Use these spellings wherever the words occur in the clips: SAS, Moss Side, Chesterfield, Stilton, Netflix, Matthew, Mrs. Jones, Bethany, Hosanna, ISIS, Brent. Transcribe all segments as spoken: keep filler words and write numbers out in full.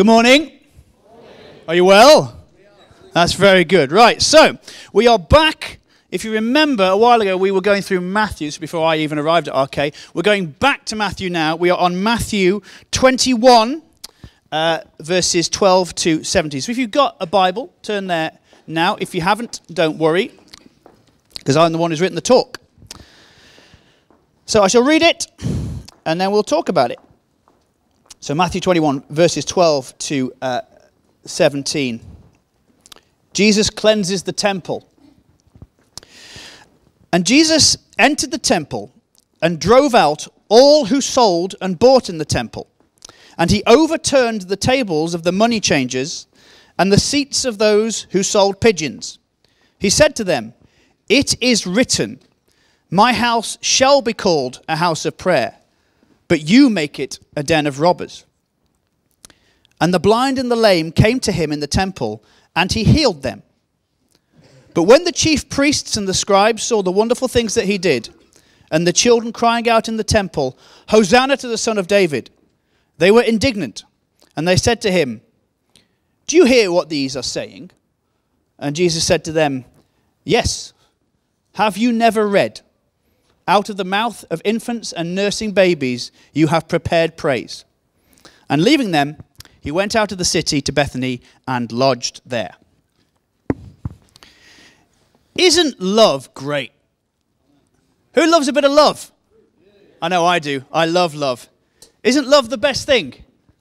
Good morning. Good morning. Are you well? We are. That's very good. Right, so we are back. If you remember, a while ago we were going through Matthew, so before I even arrived at R K. We're going back to Matthew now. We are on Matthew twenty-one, uh, verses twelve to seventeen. So if you've got a Bible, turn there now. If you haven't, don't worry, because I'm the one who's written the talk. So I shall read it, and then we'll talk about it. So Matthew twenty-one, verses twelve to seventeen. Jesus cleanses the temple. And Jesus entered the temple and drove out all who sold and bought in the temple. And he overturned the tables of the money changers and the seats of those who sold pigeons. He said to them, "It is written, my house shall be called a house of prayer, but you make it a den of robbers." And the blind and the lame came to him in the temple, and he healed them. But when the chief priests and the scribes saw the wonderful things that he did, and the children crying out in the temple, "Hosanna to the Son of David," they were indignant, and they said to him, "Do you hear what these are saying?" And Jesus said to them, "Yes, have you never read, out of the mouth of infants and nursing babies you have prepared praise?" And leaving them, he went out of the city to Bethany and lodged there. Isn't love great? Who loves a bit of love? I know I do. I love love. Isn't love the best thing?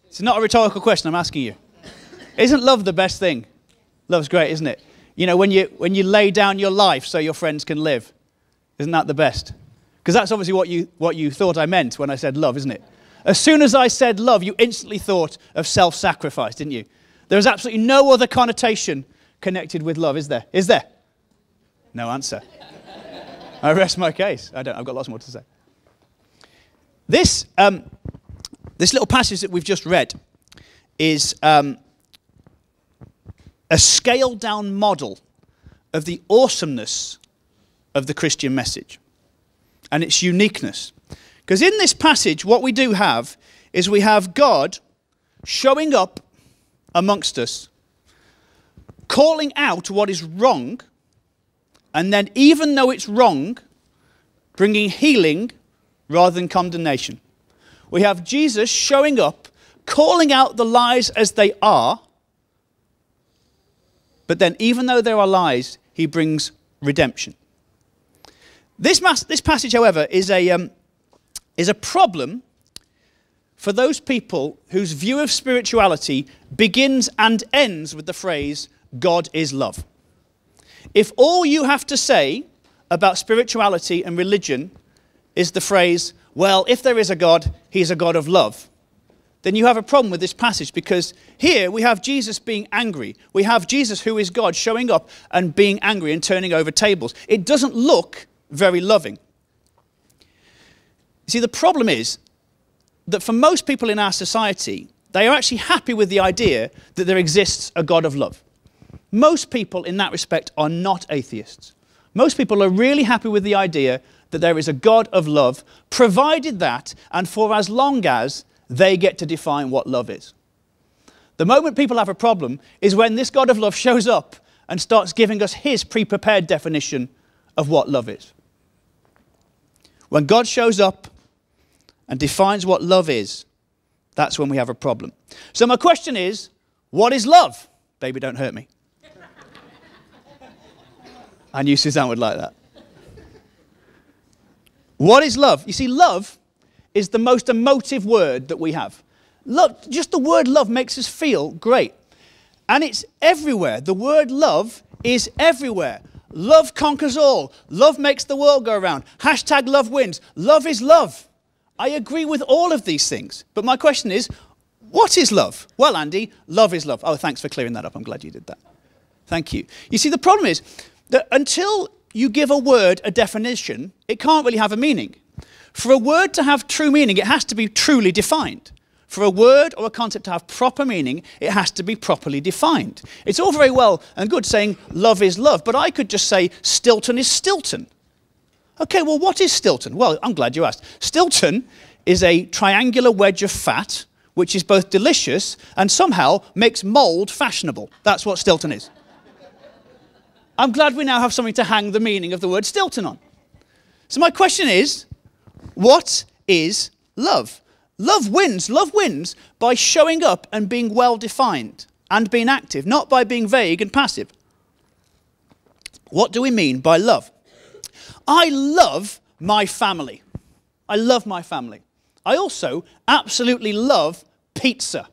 It's not a rhetorical question I'm asking you. Isn't love the best thing? Love's great, isn't it? You know, when you, when you lay down your life so your friends can live, isn't that the best? Because that's obviously what you, what you thought I meant when I said love, isn't it? As soon as I said love, you instantly thought of self-sacrifice, didn't you? There is absolutely no other connotation connected with love, is there? Is there? No answer. I rest my case. I don't. I've got lots more to say. This, um, this little passage that we've just read is um, a scaled-down model of the awesomeness of the Christian message and its uniqueness. Because in this passage, what we do have is we have God showing up amongst us, calling out what is wrong, and then, even though it's wrong, bringing healing rather than condemnation. We have Jesus showing up, calling out the lies as they are, but then, even though there are lies, he brings redemption. This, mas this passage, however, is a, um, is a problem for those people whose view of spirituality begins and ends with the phrase, "God is love." If all you have to say about spirituality and religion is the phrase, "Well, if there is a God, he's a God of love," then you have a problem with this passage, because here we have Jesus being angry. We have Jesus, who is God, showing up and being angry and turning over tables. It doesn't look very loving. You see, the problem is that for most people in our society, they are actually happy with the idea that there exists a God of love. Most people in that respect are not atheists. Most people are really happy with the idea that there is a God of love, provided that and for as long as they get to define what love is. The moment people have a problem is when this God of love shows up and starts giving us his pre-prepared definition of what love is. When God shows up and defines what love is, that's when we have a problem. So my question is, what is love? Baby, don't hurt me. I knew Suzanne would like that. What is love? You see, love is the most emotive word that we have. Love, just the word love makes us feel great. And it's everywhere. The word love is everywhere. Love conquers all. Love makes the world go round. Hashtag love wins. Love is love. I agree with all of these things. But my question is, what is love? Well, Andy, love is love. Oh, thanks for clearing that up. I'm glad you did that. Thank you. You see, the problem is that until you give a word a definition, it can't really have a meaning. For a word to have true meaning, it has to be truly defined. For a word or a concept to have proper meaning, it has to be properly defined. It's all very well and good saying love is love, but I could just say Stilton is Stilton. Okay, well, what is Stilton? Well, I'm glad you asked. Stilton is a triangular wedge of fat which is both delicious and somehow makes mould fashionable. That's what Stilton is. I'm glad we now have something to hang the meaning of the word Stilton on. So my question is, what is love? Love wins. Love wins by showing up and being well-defined and being active, not by being vague and passive. What do we mean by love? I love my family. I love my family. I also absolutely love pizza.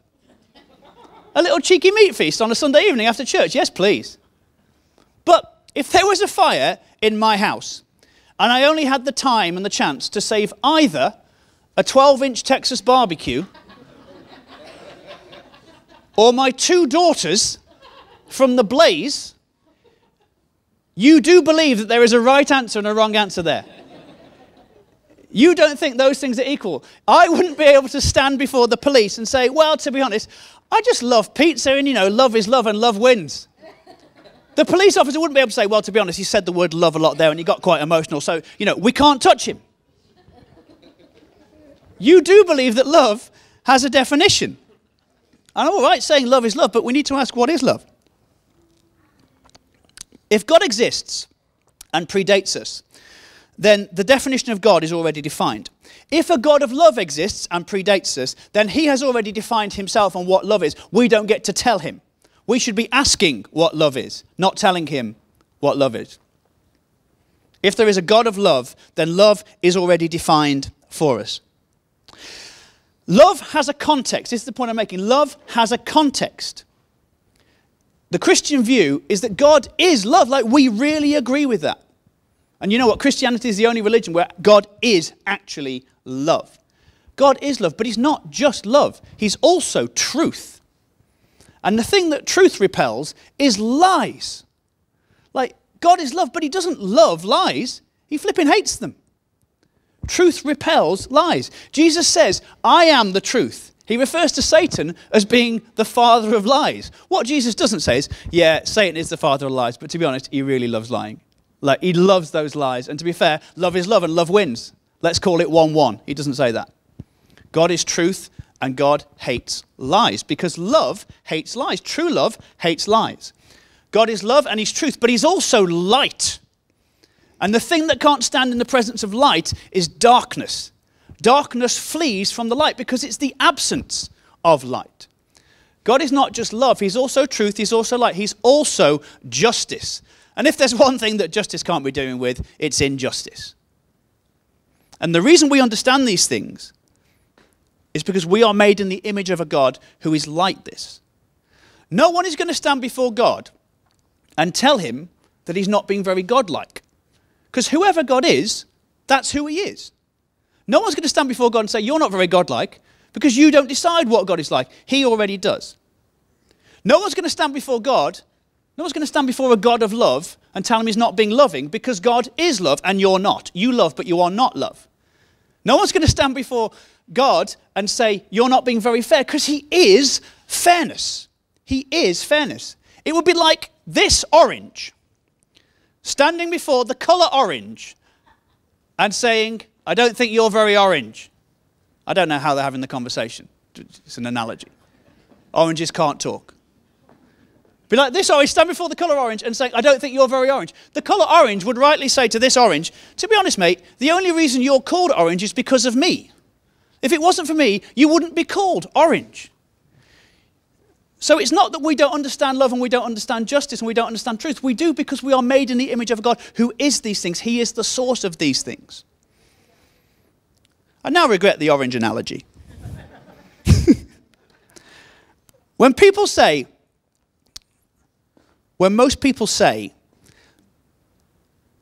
A little cheeky meat feast on a Sunday evening after church, yes please. But if there was a fire in my house and I only had the time and the chance to save either a twelve-inch Texas barbecue or my two daughters from the blaze, you do believe that there is a right answer and a wrong answer there. You don't think those things are equal. I wouldn't be able to stand before the police and say, well, to be honest, I just love pizza and, you know, love is love and love wins. The police officer wouldn't be able to say, well, to be honest, he said the word love a lot there and he got quite emotional, so, you know, we can't touch him. You do believe that love has a definition. And I'm all right saying love is love, but we need to ask, what is love? If God exists and predates us, then the definition of God is already defined. If a God of love exists and predates us, then he has already defined himself on what love is. We don't get to tell him. We should be asking what love is, not telling him what love is. If there is a God of love, then love is already defined for us. Love has a context. This is the point I'm making. Love has a context. The Christian view is that God is love. Like, we really agree with that. And you know what? Christianity is the only religion where God is actually love. God is love, but he's not just love. He's also truth. And the thing that truth repels is lies. Like, God is love, but he doesn't love lies. He flipping hates them. Truth repels lies. Jesus says, I am the truth. He refers to Satan as being the father of lies. What Jesus doesn't say is, yeah, Satan is the father of lies, but to be honest, he really loves lying. Like, he loves those lies. And to be fair, love is love and love wins. Let's call it one one. He doesn't say that. God is truth and God hates lies because love hates lies. True love hates lies. God is love and he's truth, but he's also light. And the thing that can't stand in the presence of light is darkness. Darkness flees from the light because it's the absence of light. God is not just love. He's also truth. He's also light. He's also justice. And if there's one thing that justice can't be doing with, it's injustice. And the reason we understand these things is because we are made in the image of a God who is like this. No one is going to stand before God and tell him that he's not being very godlike. Because whoever God is, that's who he is. No one's going to stand before God and say, you're not very godlike, because you don't decide what God is like. He already does. No one's going to stand before God No one's going to stand before a God of love and tell him he's not being loving because God is love and you're not. You love, but you are not love. No one's going to stand before God and say, you're not being very fair because he is fairness. He is fairness. It would be like this orange standing before the color orange and saying, I don't think you're very orange. I don't know how they're having the conversation. It's an analogy. Oranges can't talk. Be like this orange, stand before the colour orange and say, I don't think you're very orange. The colour orange would rightly say to this orange, to be honest, mate, the only reason you're called orange is because of me. If it wasn't for me, you wouldn't be called orange. So it's not that we don't understand love and we don't understand justice and we don't understand truth. We do because we are made in the image of God who is these things. He is the source of these things. I now regret the orange analogy. When people say... When most people say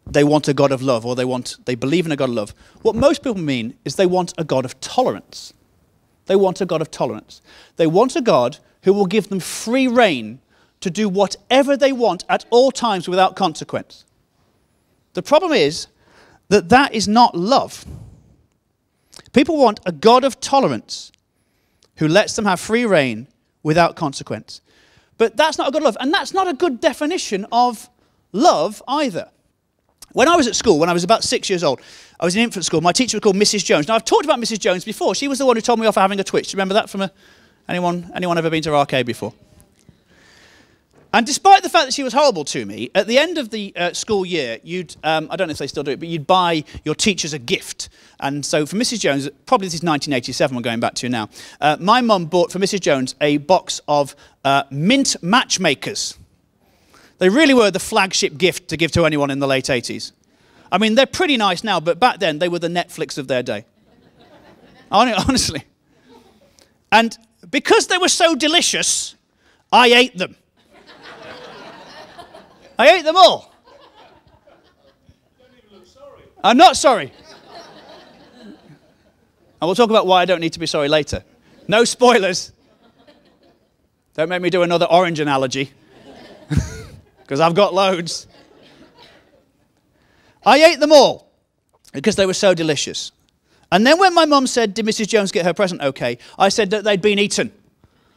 they want a God of love or they want, they believe in a God of love, what most people mean is they want a God of tolerance. They want a God of tolerance. They want a God who will give them free rein to do whatever they want at all times without consequence. The problem is that that is not love. People want a God of tolerance who lets them have free rein without consequence. But that's not a good love, and that's not a good definition of love either. When I was at school, when I was about six years old, I was in infant school. My teacher was called Missus Jones. Now, I've talked about Missus Jones before. She was the one who told me off for having a twitch. Do you remember that from a, anyone, anyone ever been to R K before? And despite the fact that she was horrible to me, at the end of the uh, school year, you'd, um, I don't know if they still do it, but you'd buy your teachers a gift. And so for Missus Jones, probably this is nineteen eighty-seven we're going back to now, uh, my mum bought for Missus Jones a box of uh, mint matchmakers. They really were the flagship gift to give to anyone in the late eighties. I mean, they're pretty nice now, but back then they were the Netflix of their day. Honestly. And because they were so delicious, I ate them. I ate them all. Don't even look sorry. I'm not sorry. And we'll talk about why I don't need to be sorry later. No spoilers. Don't make me do another orange analogy. Because I've got loads. I ate them all because they were so delicious. And then when my mum said, did Missus Jones get her present okay? I said that they'd been eaten.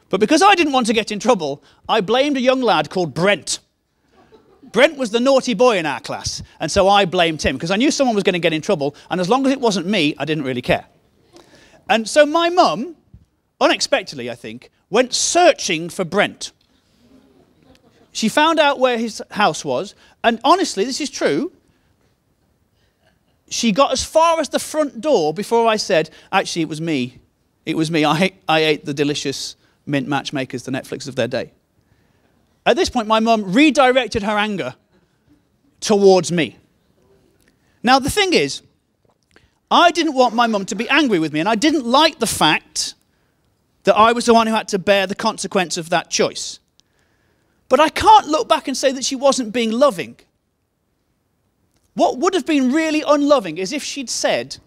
But because I didn't want to get in trouble, I blamed a young lad called Brent. Brent was the naughty boy in our class, and so I blamed him because I knew someone was going to get in trouble, and as long as it wasn't me, I didn't really care. And so my mum, unexpectedly I think, went searching for Brent. She found out where his house was, and honestly, this is true, she got as far as the front door before I said, actually, it was me. It was me. I, I ate the delicious mint matchmakers, the Netflix of their day. At this point, my mum redirected her anger towards me. Now, the thing is, I didn't want my mum to be angry with me, and I didn't like the fact that I was the one who had to bear the consequence of that choice. But I can't look back and say that she wasn't being loving. What would have been really unloving is if she'd said,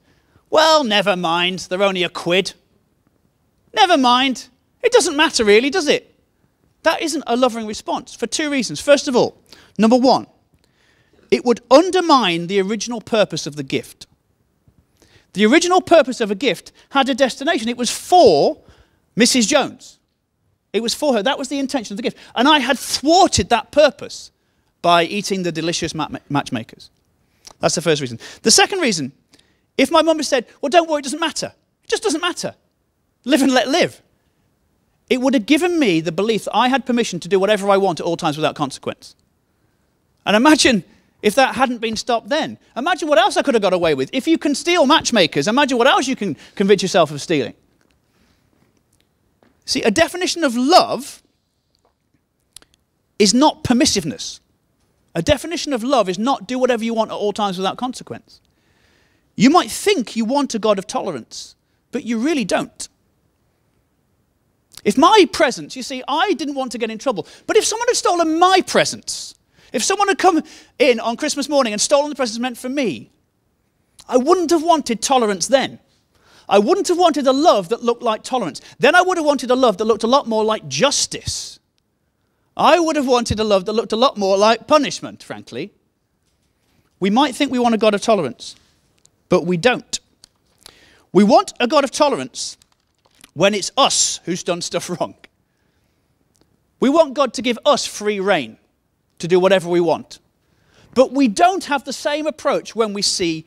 well, never mind, they're only a quid. Never mind. It doesn't matter really, does it? That isn't a loving response for two reasons. First of all, number one, it would undermine the original purpose of the gift. The original purpose of a gift had a destination. It was for Missus Jones. It was for her. That was the intention of the gift. And I had thwarted that purpose by eating the delicious matchmakers. That's the first reason. The second reason, if my mum had said, well, don't worry, it doesn't matter. It just doesn't matter. Live and let live. It would have given me the belief that I had permission to do whatever I want at all times without consequence. And imagine if that hadn't been stopped then. Imagine what else I could have got away with. If you can steal matchmakers, imagine what else you can convince yourself of stealing. See, a definition of love is not permissiveness. A definition of love is not do whatever you want at all times without consequence. You might think you want a God of tolerance, but you really don't. If my presents, you see, I didn't want to get in trouble. But if someone had stolen my presents, if someone had come in on Christmas morning and stolen the presents meant for me, I wouldn't have wanted tolerance then. I wouldn't have wanted a love that looked like tolerance. Then I would have wanted a love that looked a lot more like justice. I would have wanted a love that looked a lot more like punishment, frankly. We might think we want a God of tolerance, but we don't. We want a God of tolerance when it's us who's done stuff wrong. We want God to give us free rein to do whatever we want. But we don't have the same approach when we see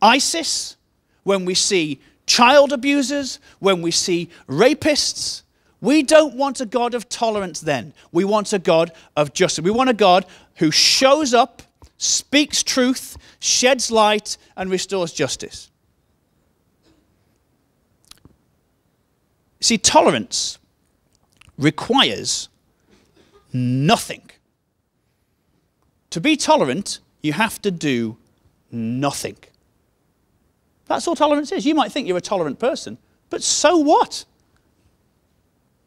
ISIS, when we see child abusers, when we see rapists. We don't want a God of tolerance then. We want a God of justice. We want a God who shows up, speaks truth, sheds light, and restores justice. See, tolerance requires nothing. To be tolerant, you have to do nothing. That's all tolerance is. You might think you're a tolerant person, but so what?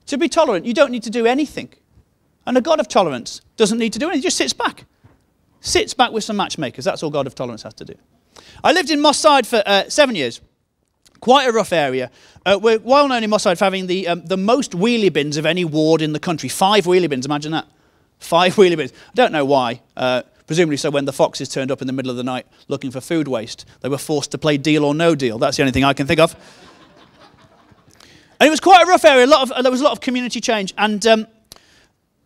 To be tolerant, you don't need to do anything. And a God of tolerance doesn't need to do anything. He just sits back. Sits back with some matchmakers. That's all God of tolerance has to do. I lived in Moss Side for uh, seven years. Quite a rough area. Uh, we're well known in Moss Side for having the, um, the most wheelie bins of any ward in the country. Five wheelie bins, imagine that. Five wheelie bins. I don't know why. Uh, presumably so when the foxes turned up in the middle of the night looking for food waste. They were forced to play Deal or No Deal. That's the only thing I can think of. And it was quite a rough area. A lot of, uh, there was a lot of community change. And um,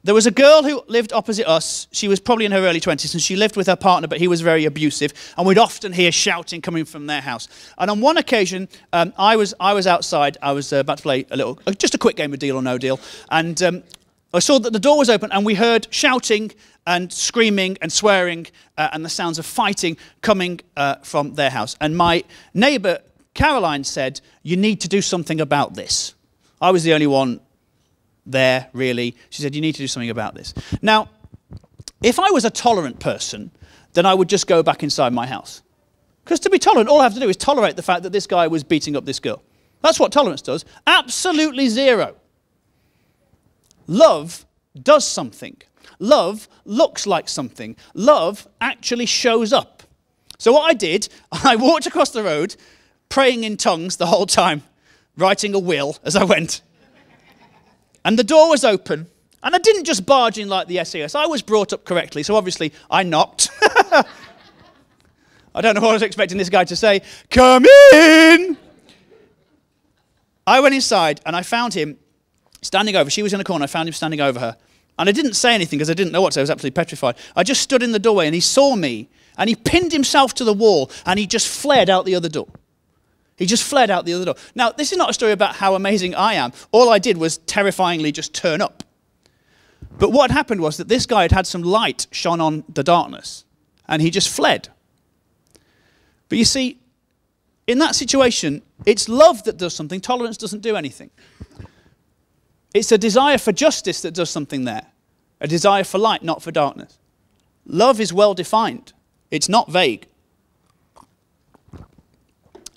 There was a girl who lived opposite us. She was probably in her early twenties, and she lived with her partner, but he was very abusive, and we'd often hear shouting coming from their house. And on one occasion, um, I was I was outside. I was uh, about to play a little, just a quick game of Deal or No Deal, and um, I saw that the door was open, and we heard shouting and screaming and swearing uh, and the sounds of fighting coming uh, from their house. And my neighbour Caroline said, "You need to do something about this." I was the only one there, really. She said, you need to do something about this. Now, if I was a tolerant person, then I would just go back inside my house. Because to be tolerant, all I have to do is tolerate the fact that this guy was beating up this girl. That's what tolerance does. Absolutely zero. Love does something. Love looks like something. Love actually shows up. So what I did, I walked across the road, praying in tongues the whole time, writing a will as I went. And the door was open, and I didn't just barge in like the S A S. I was brought up correctly, so obviously I knocked. I don't know what I was expecting this guy to say. Come in! I went inside, and I found him standing over. She was in a corner. I found him standing over her. And I didn't say anything, because I didn't know what to say. I was absolutely petrified. I just stood in the doorway, and he saw me, and he pinned himself to the wall, and he just fled out the other door. He just fled out the other door. Now, this is not a story about how amazing I am. All I did was terrifyingly just turn up. But what happened was that this guy had had some light shone on the darkness, and he just fled. But you see, in that situation, it's love that does something. Tolerance doesn't do anything. It's a desire for justice that does something there, a desire for light, not for darkness. Love is well defined. It's not vague.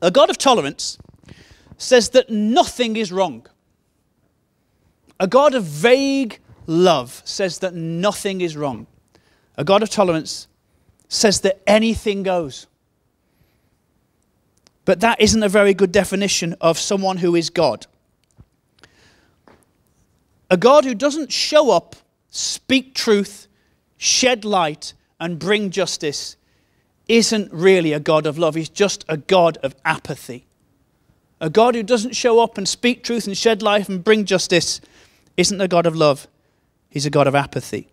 A God of tolerance says that nothing is wrong. A God of vague love says that nothing is wrong. A God of tolerance says that anything goes. But that isn't a very good definition of someone who is God. A God who doesn't show up, speak truth, shed light, and bring justice isn't really a God of love. He's just a God of apathy. A God who doesn't show up and speak truth and shed life and bring justice isn't a God of love. He's a God of apathy.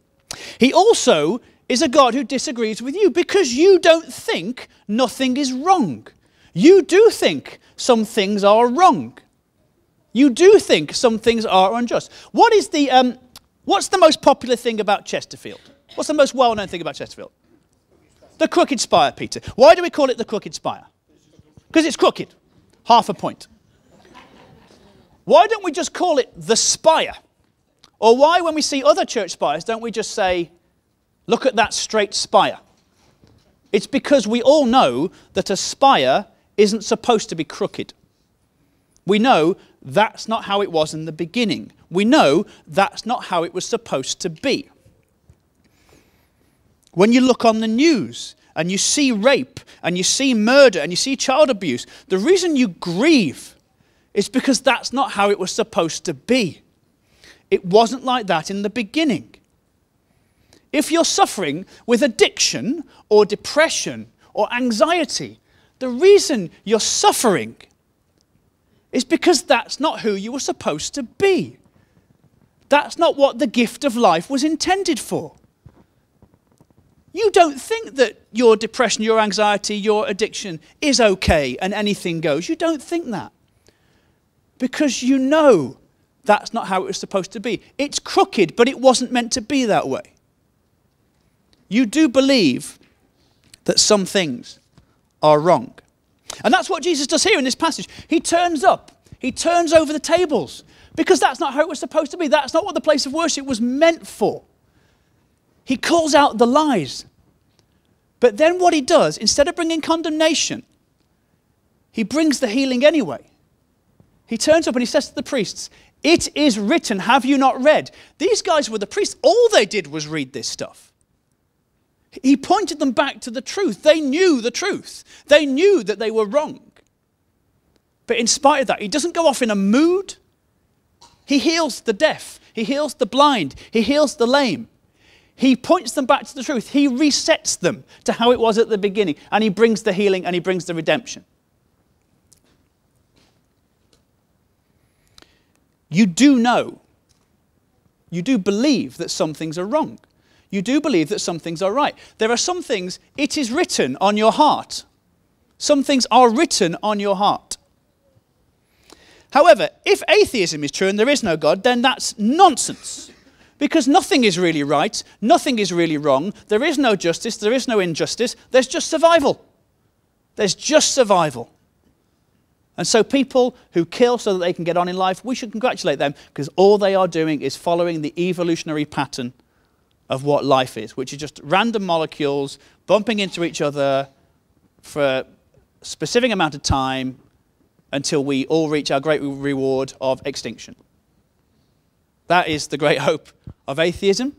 He also is a God who disagrees with you because you don't think nothing is wrong. You do think some things are wrong. You do think some things are unjust. What is the, um, what's the most popular thing about Chesterfield? What's the most well-known thing about Chesterfield? The crooked spire, Peter. Why do we call it the crooked spire? Because it's crooked. Half a point. Why don't we just call it the spire? Or why, when we see other church spires, don't we just say, look at that straight spire? It's because we all know that a spire isn't supposed to be crooked. We know that's not how it was in the beginning. We know that's not how it was supposed to be. When you look on the news and you see rape and you see murder and you see child abuse, the reason you grieve is because that's not how it was supposed to be. It wasn't like that in the beginning. If you're suffering with addiction or depression or anxiety, the reason you're suffering is because that's not who you were supposed to be. That's not what the gift of life was intended for. You don't think that your depression, your anxiety, your addiction is okay and anything goes. You don't think that because you know that's not how it was supposed to be. It's crooked, but it wasn't meant to be that way. You do believe that some things are wrong. And that's what Jesus does here in this passage. He turns up. He turns over the tables because that's not how it was supposed to be. That's not what the place of worship was meant for. He calls out the lies. But then what he does, instead of bringing condemnation, he brings the healing anyway. He turns up and he says to the priests, it is written, have you not read? These guys were the priests. All they did was read this stuff. He pointed them back to the truth. They knew the truth. They knew that they were wrong. But in spite of that, he doesn't go off in a mood. He heals the deaf. He heals the blind. He heals the lame. He points them back to the truth. He resets them to how it was at the beginning. And he brings the healing and he brings the redemption. You do know You do believe that some things are wrong. You do believe that some things are right. There are some things, it is written on your heart. Some things are written on your heart. However, if atheism is true and there is no God, then that's nonsense. Because nothing is really right, nothing is really wrong, there is no justice, there is no injustice, there's just survival. There's just survival. And so people who kill so that they can get on in life, we should congratulate them, because all they are doing is following the evolutionary pattern of what life is, which is just random molecules bumping into each other for a specific amount of time until we all reach our great reward of extinction. That is the great hope of atheism.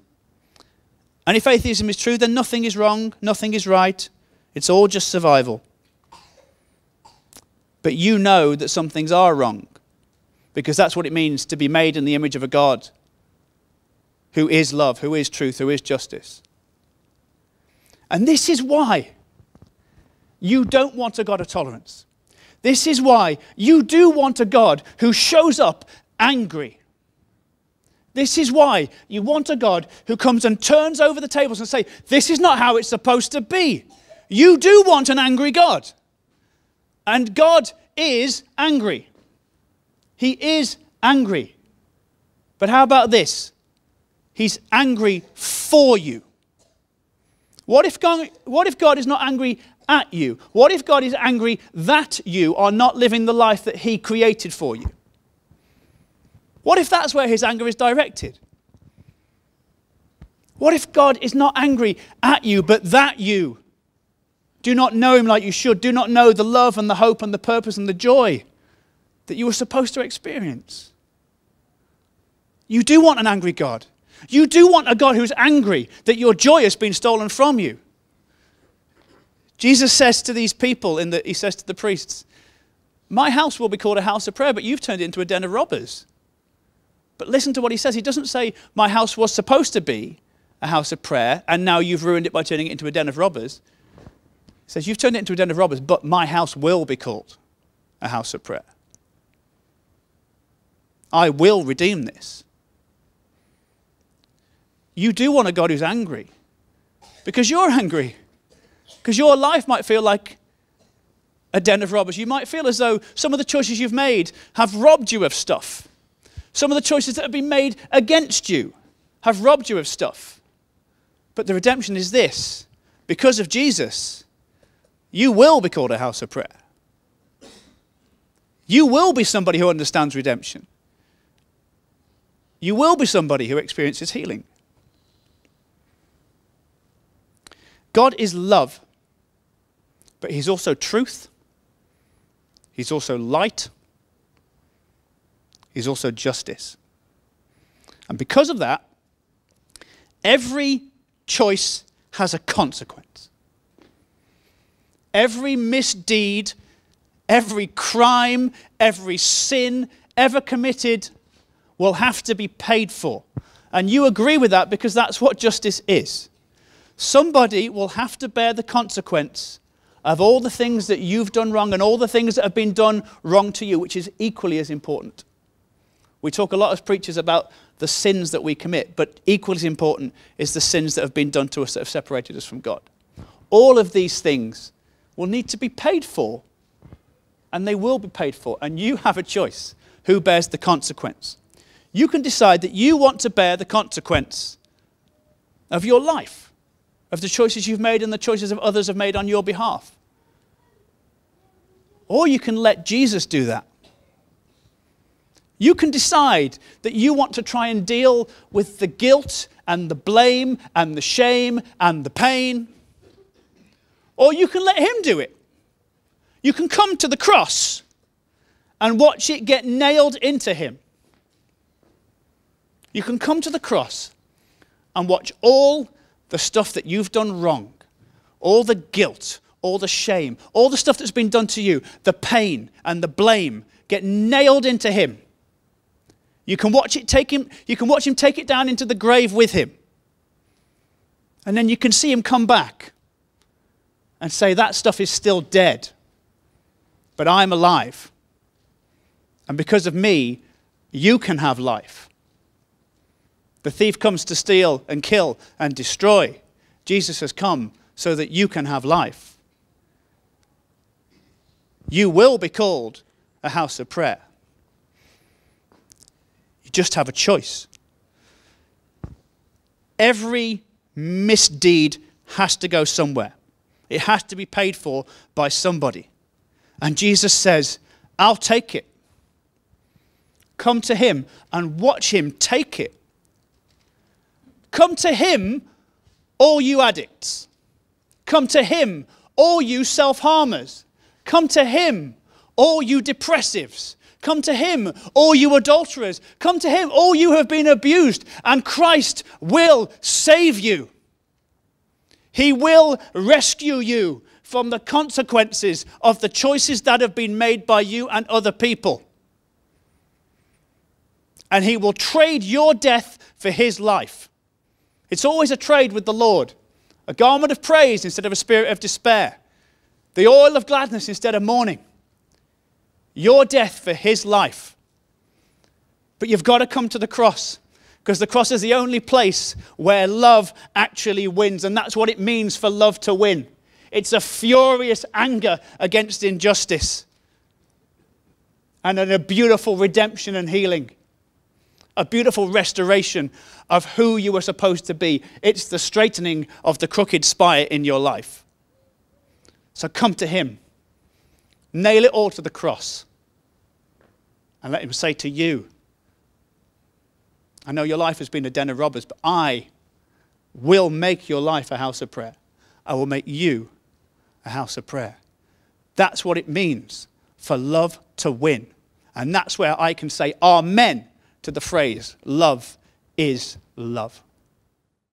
And if atheism is true, then nothing is wrong, nothing is right. It's all just survival. But you know that some things are wrong, because that's what it means to be made in the image of a God who is love, who is truth, who is justice. And this is why you don't want a God of tolerance. This is why you do want a God who shows up angry. This is why you want a God who comes and turns over the tables and says, this is not how it's supposed to be. You do want an angry God. And God is angry. He is angry. But how about this? He's angry for you. What if God, what if God is not angry at you? What if God is angry that you are not living the life that He created for you? What if that's where His anger is directed? What if God is not angry at you, but that you do not know Him like you should, do not know the love and the hope and the purpose and the joy that you were supposed to experience? You do want an angry God. You do want a God who's angry that your joy has been stolen from you. Jesus says to these people, in the, He says to the priests, my house will be called a house of prayer, but you've turned it into a den of robbers. But listen to what He says. He doesn't say, my house was supposed to be a house of prayer, and now you've ruined it by turning it into a den of robbers. He says, you've turned it into a den of robbers, but my house will be called a house of prayer. I will redeem this. You do want a God who's angry, because you're angry. Because your life might feel like a den of robbers. You might feel as though some of the choices you've made have robbed you of stuff. Some of the choices that have been made against you have robbed you of stuff. But the redemption is this. Because of Jesus, you will be called a house of prayer. You will be somebody who understands redemption. You will be somebody who experiences healing. God is love, but He's also truth. He's also light. Is also justice. And because of that, every choice has a consequence. Every misdeed, every crime, every sin ever committed will have to be paid for. And you agree with that, because that's what justice is. Somebody will have to bear the consequence of all the things that you've done wrong and all the things that have been done wrong to you, which is equally as important. We talk a lot as preachers about the sins that we commit, but equally as important is the sins that have been done to us that have separated us from God. All of these things will need to be paid for, and they will be paid for, and you have a choice. Who bears the consequence? You can decide that you want to bear the consequence of your life, of the choices you've made and the choices of others have made on your behalf. Or you can let Jesus do that. You can decide that you want to try and deal with the guilt and the blame and the shame and the pain. Or you can let Him do it. You can come to the cross and watch it get nailed into Him. You can come to the cross and watch all the stuff that you've done wrong, all the guilt, all the shame, all the stuff that's been done to you, the pain and the blame get nailed into Him. You can watch it take him, you can watch Him take it down into the grave with Him. And then you can see Him come back and say, that stuff is still dead, but I'm alive. And because of me, you can have life. The thief comes to steal and kill and destroy. Jesus has come so that you can have life. You will be called a house of prayer. You just have a choice. Every misdeed has to go somewhere. It has to be paid for by somebody. And Jesus says, I'll take it. Come to him and watch him take it. Come to him, all you addicts. Come to him, all you self-harmers. Come to him, all you depressives. Come to him, all you adulterers. Come to him, all you who have been abused. And Christ will save you. He will rescue you from the consequences of the choices that have been made by you and other people. And he will trade your death for his life. It's always a trade with the Lord. A garment of praise instead of a spirit of despair. The oil of gladness instead of mourning. Your death for his life. But you've got to come to the cross. Because the cross is the only place where love actually wins. And that's what it means for love to win. It's a furious anger against injustice. And a beautiful redemption and healing. A beautiful restoration of who you were supposed to be. It's the straightening of the crooked spire in your life. So come to him. Nail it all to the cross. And let him say to you, I know your life has been a den of robbers, but I will make your life a house of prayer. I will make you a house of prayer. That's what it means for love to win. And that's where I can say amen to the phrase, love is love.